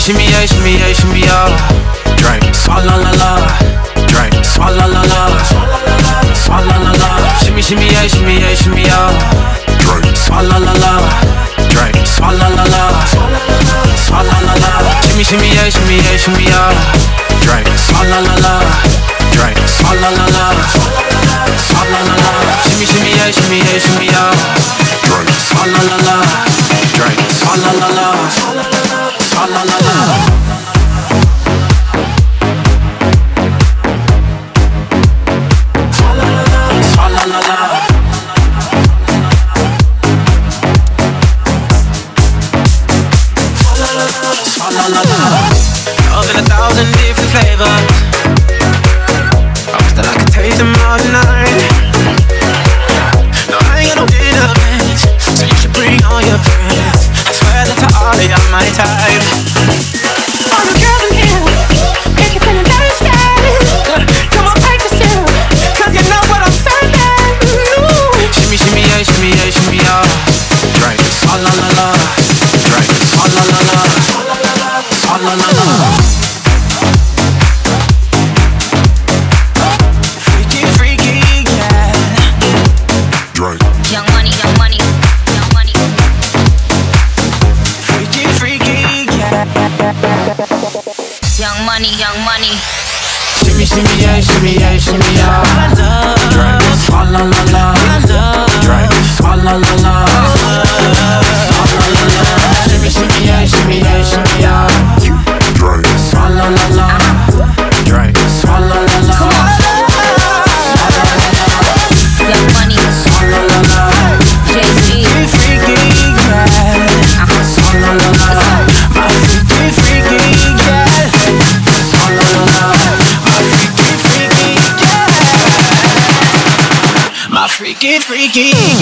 shimmy, yeah, shimmy, yeah, shimmy, yeah. Drake, swalla la la. Drake, swalla la la. Swalla la la. Shimmy, shimmy, yeah, shimmy, yeah, shimmy, yeah. Drake, swalla la la. Drake, swalla la la. Swalla la la. Shimmy, shimmy, yeah, shimmy, yeah, shimmy, yeah. Drake, swalla la la. Drake, swalla la la. Swalla la la. Shimmy, shimmy, yeah, shimmy, yeah, shimmy, yeah. Drake, swalla la la. Drake, swalla la la. La la la la. Young money. Shimmy, shimmy, yeah, shimmy, yeah, shimmy, yeah. My love, Drake, swalla la la. My love, Drake, swalla la la. Swalla la la. Shimmy, shimmy, yeah, shimmy, yeah, shimmy, yeah. Drake, swalla la la. Drake, swalla la la. Swalla la la. Young money, swalla la la. JC, freaky, yeah. Swalla la la. My freaky, yeah. My freaky, freaky.